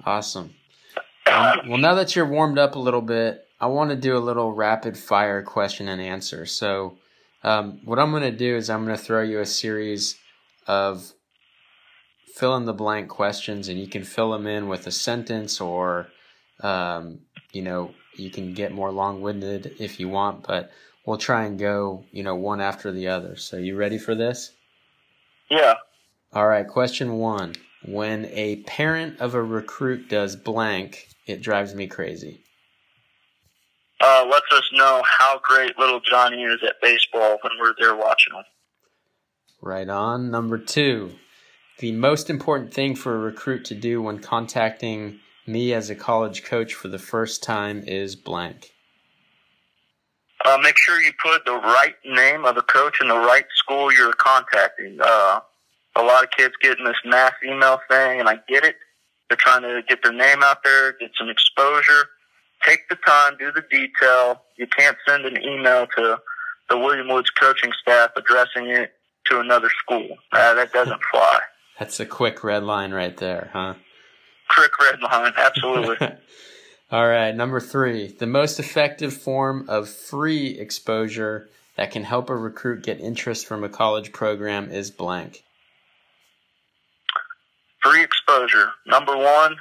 Well, now that you're warmed up a little bit, I want to do a little rapid-fire question and answer. So what I'm going to do is I'm going to throw you a series of fill-in-the-blank questions, and you can fill them in with a sentence or, you can get more long-winded if you want, but we'll try and go, one after the other. So you ready for this? Yeah. All right, question one. When a parent of a recruit does blank, it drives me crazy. Lets us know how great little Johnny is at baseball when we're there watching him. Right on. Number two. The most important thing for a recruit to do when contacting me as a college coach for the first time is blank. Make sure you put the right name of the coach and the right school you're contacting. A lot of kids getting this mass email thing, and I get it. They're trying to get their name out there, get some exposure. Take the time, do the detail. You can't send an email to the William Woods coaching staff addressing it to another school. That doesn't fly. That's a quick red line right there, huh? Quick red line, absolutely. All right, number three. The most effective form of free exposure that can help a recruit get interest from a college program is blank. Free exposure. Number one,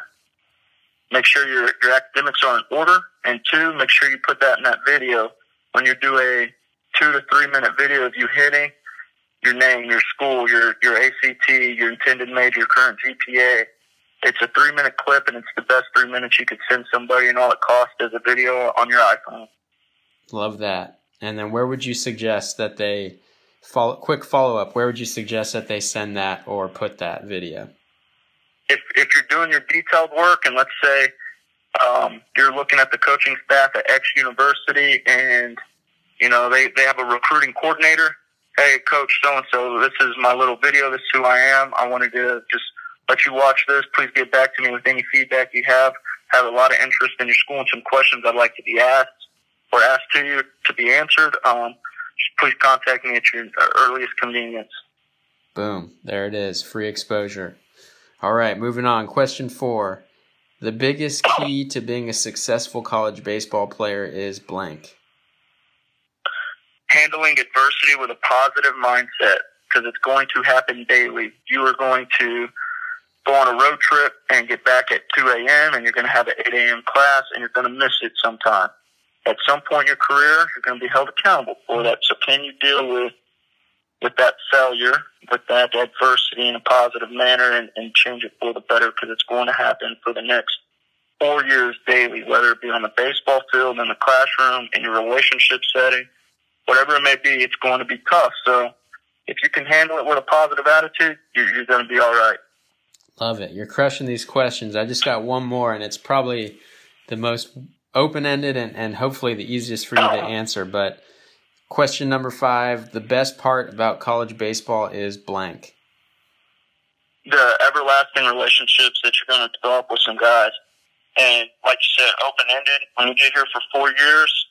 make sure your academics are in order. And two, make sure you put that in that video. When you do a 2 to 3 minute video of you hitting, your name, your school, your ACT, your intended major, current GPA. It's a 3 minute clip, and it's the best 3 minutes you could send somebody, and all it costs is a video on your iPhone. Love that. And then where would you suggest that they follow up? Where would you suggest that they send that or put that video? If you're doing your detailed work, and let's say you're looking at the coaching staff at X university, and you know they have a recruiting coordinator. Hey, Coach so-and-so, this is my little video. This is who I am. I wanted to just let you watch this. Please get back to me with any feedback you have. I have a lot of interest in your school and some questions I'd like to be asked or asked to you to be answered. Please contact me at your earliest convenience. Boom. There it is. Free exposure. All right, moving on. Question four. The biggest key to being a successful college baseball player is blank. Handling adversity with a positive mindset, because it's going to happen daily. You are going to go on a road trip and get back at 2 a.m. and you're going to have an 8 a.m. class and you're going to miss it sometime. At some point in your career, you're going to be held accountable for that. So can you deal with that failure, with that adversity in a positive manner and change it for the better, because it's going to happen for the next 4 years daily, whether it be on the baseball field, in the classroom, in your relationship setting, whatever it may be, it's going to be tough. So if you can handle it with a positive attitude, you're going to be all right. Love it. You're crushing these questions. I just got one more, and it's probably the most open-ended and hopefully the easiest for you to answer, but question number five, the best part about college baseball is blank. The everlasting relationships that you're going to develop with some guys. And like you said, open-ended. When you get here for 4 years,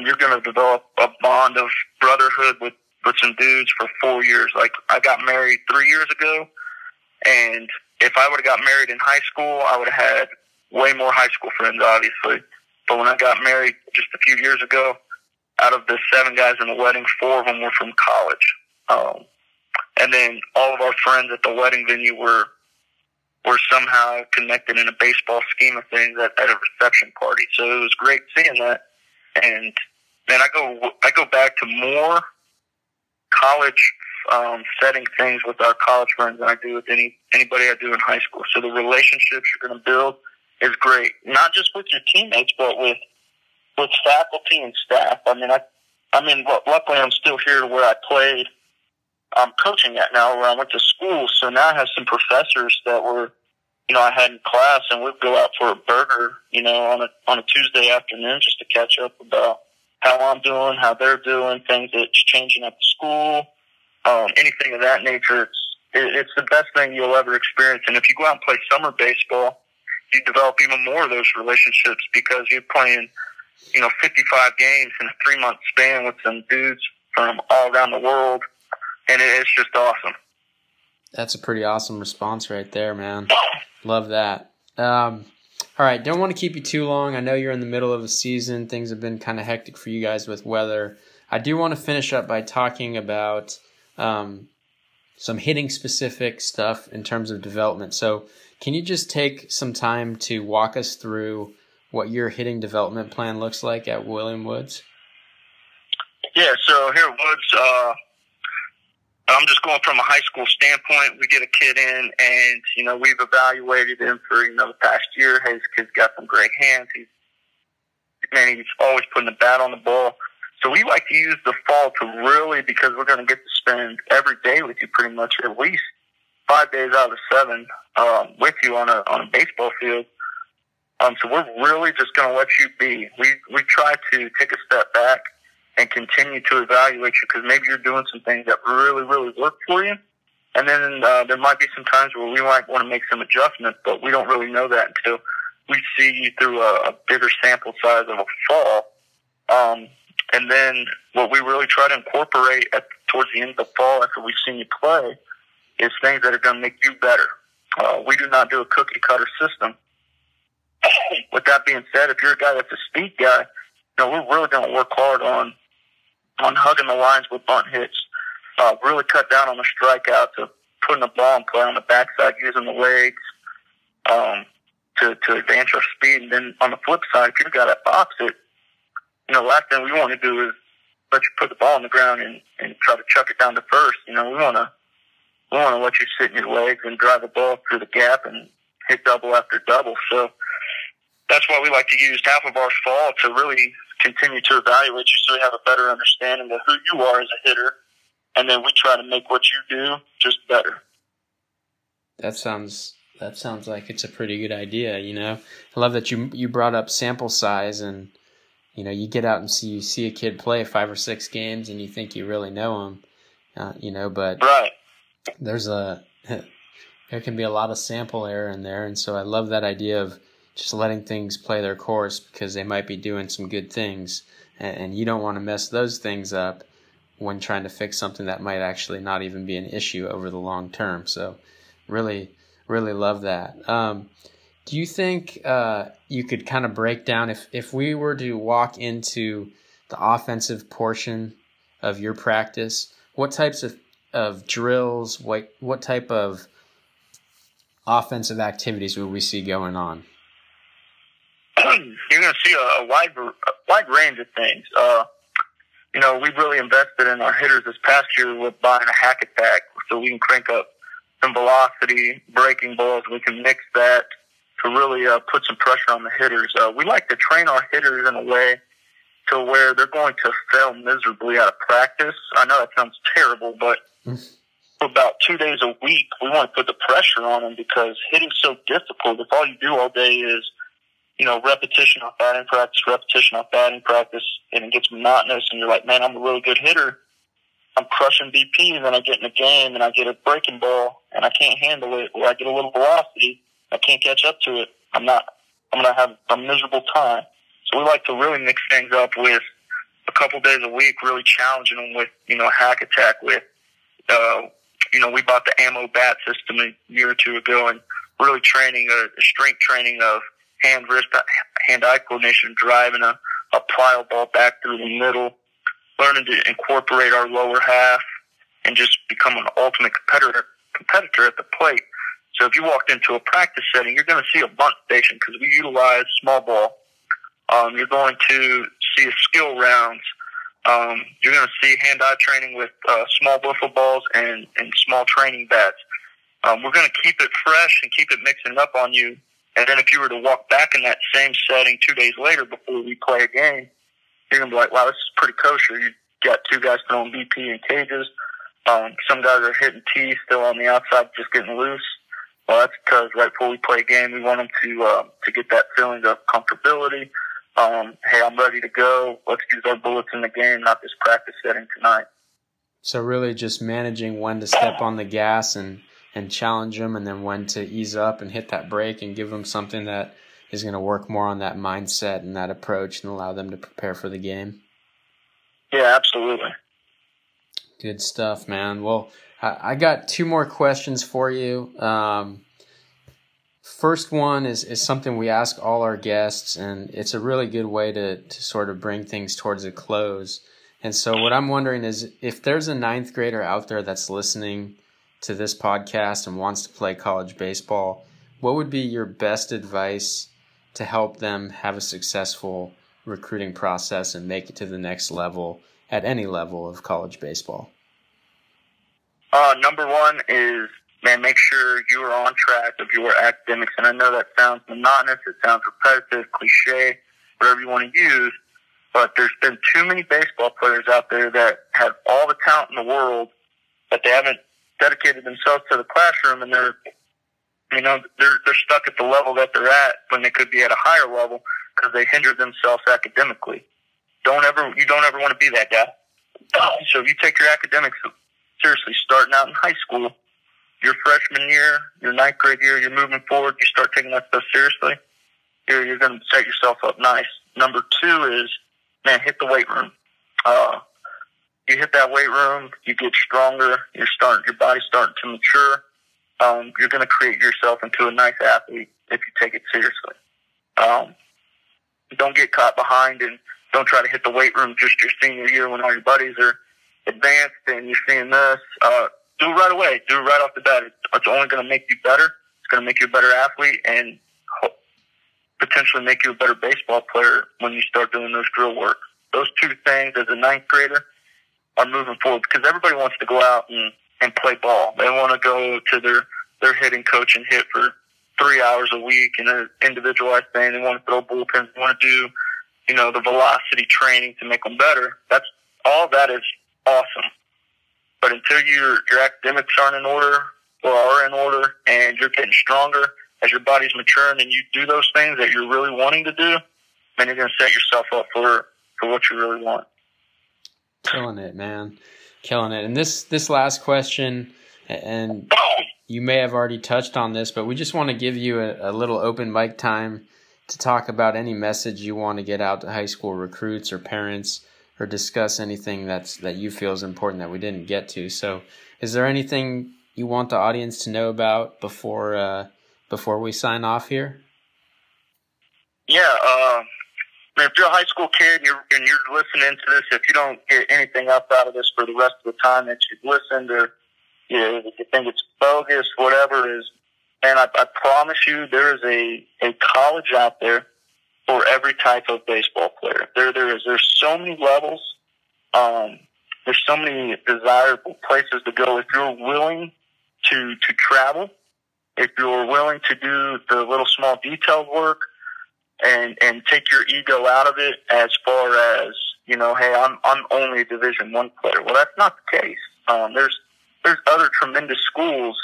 you're going to develop a bond of brotherhood with some dudes for 4 years. Like, I got married 3 years ago, and if I would have got married in high school, I would have had way more high school friends, obviously. But when I got married just a few years ago, out of the 7 guys in the wedding, 4 of them were from college. And then all of our friends at the wedding venue were somehow connected in a baseball scheme of things at a reception party. So it was great seeing that. And then I go back to more college setting things with our college friends than I do with anybody I do in high school. So the relationships you're going to build is great, not just with your teammates, but with faculty and staff. I mean, luckily I'm still here where I played. I'm coaching at now where I went to school. So now I have some professors that were, you know, I had in class, and we'd go out for a burger, you know, on a Tuesday afternoon just to catch up about how I'm doing, how they're doing, things that's changing at the school, anything of that nature. It's the best thing you'll ever experience. And if you go out and play summer baseball, you develop even more of those relationships because you're playing, you know, 55 games in a 3-month span with some dudes from all around the world, and it's just awesome. That's a pretty awesome response right there, man. Love that. All right, don't want to keep you too long. I know you're in the middle of a season. Things have been kind of hectic for you guys with weather. I do want to finish up by talking about some hitting-specific stuff in terms of development. So can you just take some time to walk us through what your hitting development plan looks like at William Woods? Yeah, so here at Woods, I'm just going from a high school standpoint. We get a kid in, and, you know, we've evaluated him for, you know, the past year. His kid's got some great hands. He's always putting the bat on the ball. So we like to use the fall to really, because we're going to get to spend every day with you pretty much, at least 5 days out of 7 with you on a baseball field. So we're really just going to let you be. We try to take a step back and continue to evaluate you, because maybe you're doing some things that really, really work for you. And then there might be some times where we might want to make some adjustments, but we don't really know that until we see you through a bigger sample size of a fall. And then what we really try to incorporate towards the end of the fall, after we've seen you play, is things that are going to make you better. We do not do a cookie-cutter system. With that being said, if you're a guy that's a speed guy, you know, we're really going to work hard on hugging the lines with bunt hits, really cut down on the strikeouts, of putting the ball in play on the backside, using the legs to advance our speed. And then on the flip side, if you've got that opposite, you know, last thing we want to do is let you put the ball on the ground and try to chuck it down to first. You know, we want to let you sit in your legs and drive the ball through the gap and hit double after double. So that's why we like to use half of our fall to really continue to evaluate you, so we have a better understanding of who you are as a hitter, and then we try to make what you do just better. That sounds like it's a pretty good idea. You know, I love that you brought up sample size, and you know, you get out and see a kid play 5 or 6 games, and you think you really know him, you know, but right. There can be a lot of sample error in there, and so I love that idea of just letting things play their course, because they might be doing some good things, and you don't want to mess those things up when trying to fix something that might actually not even be an issue over the long term. So really, really love that. Do you think you could kind of break down, if we were to walk into the offensive portion of your practice, what types of drills, what type of offensive activities would we see going on? You're going to see a wide range of things. You know, we've really invested in our hitters this past year with buying a hack attack, so we can crank up some velocity, breaking balls. We can mix that to really put some pressure on the hitters. We like to train our hitters in a way to where they're going to fail miserably out of practice. I know that sounds terrible, but for about 2 days a week, we want to put the pressure on them, because hitting's so difficult. If all you do all day is, you know, repetition off batting practice, and it gets monotonous, and you're like, man, I'm a really good hitter. I'm crushing BP, and then I get in a game, and I get a breaking ball, and I can't handle it, or I get a little velocity, I can't catch up to it. I'm going to have a miserable time. So we like to really mix things up with a couple days a week, really challenging them with, you know, hack attack with, you know, we bought the ammo bat system a year or 2 ago, and really training strength training of hand-eye coordination, driving a plyo ball back through the middle, learning to incorporate our lower half, and just become an ultimate competitor at the plate. So if you walked into a practice setting, you're going to see a bunt station, because we utilize small ball. You're going to see skill rounds. You're going to see hand-eye training with small wiffle balls and small training bats. We're going to keep it fresh and keep it mixing up on you. And then if you were to walk back in that same setting 2 days later before we play a game, you're going to be like, wow, this is pretty kosher. You got 2 guys throwing BP in cages. Some guys are hitting T still on the outside, just getting loose. Well, that's because right before we play a game, we want them to get that feeling of comfortability. Hey, I'm ready to go. Let's use our bullets in the game, not this practice setting tonight. So really just managing when to step on the gas and challenge them, and then when to ease up and hit that break and give them something that is going to work more on that mindset and that approach and allow them to prepare for the game. Yeah, absolutely. Good stuff, man. Well, I got 2 more questions for you. First one is something we ask all our guests, and it's a really good way to sort of bring things towards a close. And so what I'm wondering is, if there's a 9th grader out there that's listening to this podcast and wants to play college baseball, what would be your best advice to help them have a successful recruiting process and make it to the next level at any level of college baseball? Number one is, man, make sure you are on track of your academics. And I know that sounds monotonous, it sounds repetitive, cliche, whatever you want to use, but there's been too many baseball players out there that have all the talent in the world, but they haven't dedicated themselves to the classroom, and they're stuck at the level that they're at when they could be at a higher level because they hindered themselves academically. You don't ever want to be that guy. So if you take your academics seriously, starting out in high school, your freshman year, your ninth grade year, you're moving forward, you start taking that stuff seriously, you're going to set yourself up nice. Number two is, man, hit the weight room. You hit that weight room, you get stronger, your body's starting to mature. You're going to create yourself into a nice athlete if you take it seriously. Don't get caught behind, and don't try to hit the weight room just your senior year when all your buddies are advanced and you're seeing this. Do it right away. Do it right off the bat. It's only going to make you better. It's going to make you a better athlete and potentially make you a better baseball player when you start doing those drill work. Those two things as a ninth grader are moving forward, because everybody wants to go out and play ball. They want to go to their hitting coach and hit for 3 hours a week and an individualized thing. They want to throw bullpens. They want to do, the velocity training to make them better. That's all that is awesome. But until your academics aren't in order or are in order and you're getting stronger as your body's maturing and you do those things that you're really wanting to do, then you're going to set yourself up for what you really want. Killing it, man. Killing it. And this last question, and you may have already touched on this, but we just want to give you a little open mic time to talk about any message you want to get out to high school recruits or parents, or discuss anything that you feel is important that we didn't get to. So is there anything you want the audience to know about before we sign off here? Yeah. If you're a high school kid and you're listening to this, if you don't get anything up out of this for the rest of the time that you've listened, or if you think it's bogus, whatever it is, and I promise you there is a college out there for every type of baseball player. There's so many levels. There's so many desirable places to go. If you're willing to travel, if you're willing to do the little small detail work, and take your ego out of it as far as, hey, I'm only a Division I player. Well, that's not the case. There's other tremendous schools,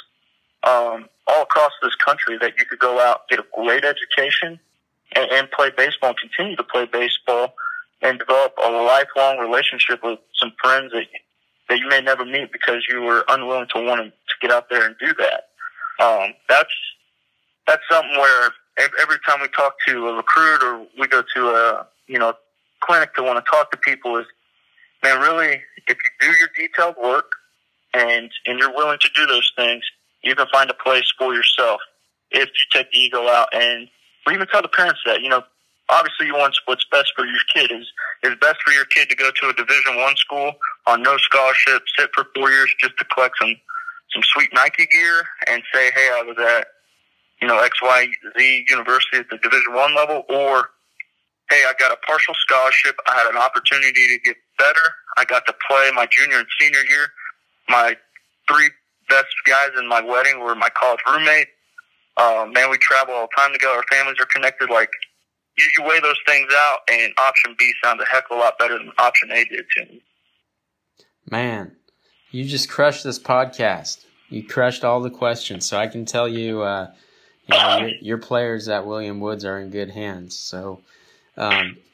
all across this country that you could go out, get a great education and play baseball and continue to play baseball and develop a lifelong relationship with some friends that you may never meet because you were unwilling to want to get out there and do that. That's something where, every time we talk to a recruit or we go to a clinic to want to talk to people is, man, really, if you do your detailed work and you're willing to do those things, you can find a place for yourself if you take the ego out. And we even tell the parents that, obviously you want what's best for your kid. It's best for your kid to go to a Division I school on no scholarship, sit for 4 years just to collect some sweet Nike gear and say, hey, I was at XYZ University at the Division I level, or, hey, I got a partial scholarship. I had an opportunity to get better. I got to play my junior and senior year. My three best guys in my wedding were my college roommates. Man, we travel all the time together. Our families are connected. Like, you weigh those things out, and option B sounds a heck of a lot better than option A did to me. Man, you just crushed this podcast. You crushed all the questions. So I can tell you... your players at William Woods are in good hands. So,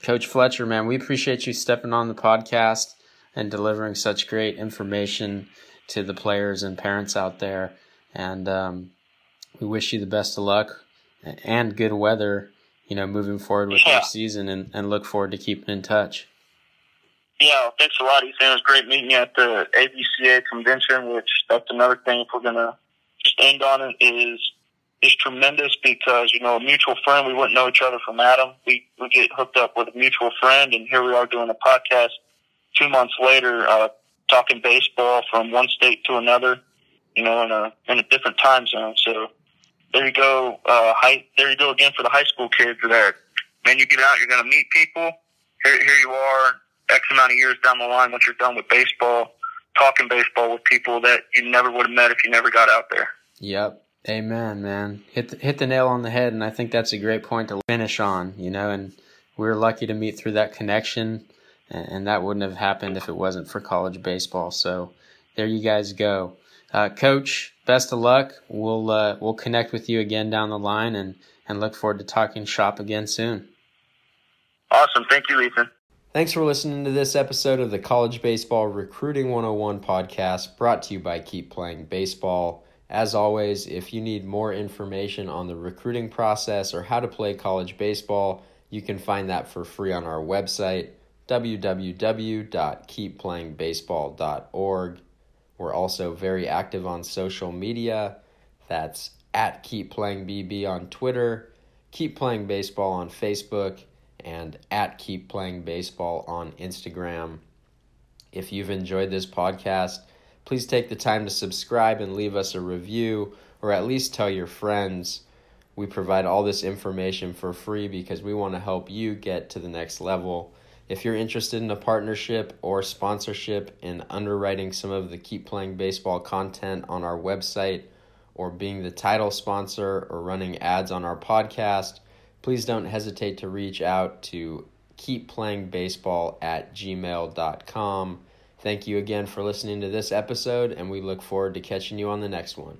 Coach Fletcher, man, we appreciate you stepping on the podcast and delivering such great information to the players and parents out there. And we wish you the best of luck and good weather, moving forward with your season, and look forward to keeping in touch. Yeah, thanks a lot, Ethan. It was great meeting you at the ABCA convention, which that's another thing if we're going to just end on it is – it's tremendous because, a mutual friend, we wouldn't know each other from Adam. We get hooked up with a mutual friend, and here we are doing a podcast 2 months later, talking baseball from one state to another, in a different time zone. So there you go. There you go again for the high school kids that, man, you get out, you're going to meet people. Here you are X amount of years down the line once you're done with baseball, talking baseball with people that you never would have met if you never got out there. Yep. Amen, man. Hit the nail on the head, and I think that's a great point to finish on, you know, and we were lucky to meet through that connection, and that wouldn't have happened if it wasn't for college baseball. So there you guys go. Coach, best of luck. We'll connect with you again down the line and look forward to talking shop again soon. Awesome. Thank you, Ethan. Thanks for listening to this episode of the College Baseball Recruiting 101 podcast, brought to you by Keep Playing Baseball. As always, if you need more information on the recruiting process or how to play college baseball, you can find that for free on our website, www.keepplayingbaseball.org. We're also very active on social media. That's at Keep Playing BB on Twitter, Keep Playing Baseball on Facebook, and at Keep Playing Baseball on Instagram. If you've enjoyed this podcast, please take the time to subscribe and leave us a review, or at least tell your friends. We provide all this information for free because we want to help you get to the next level. If you're interested in a partnership or sponsorship in underwriting some of the Keep Playing Baseball content on our website, or being the title sponsor or running ads on our podcast, please don't hesitate to reach out to keepplayingbaseball@gmail.com. Thank you again for listening to this episode, and we look forward to catching you on the next one.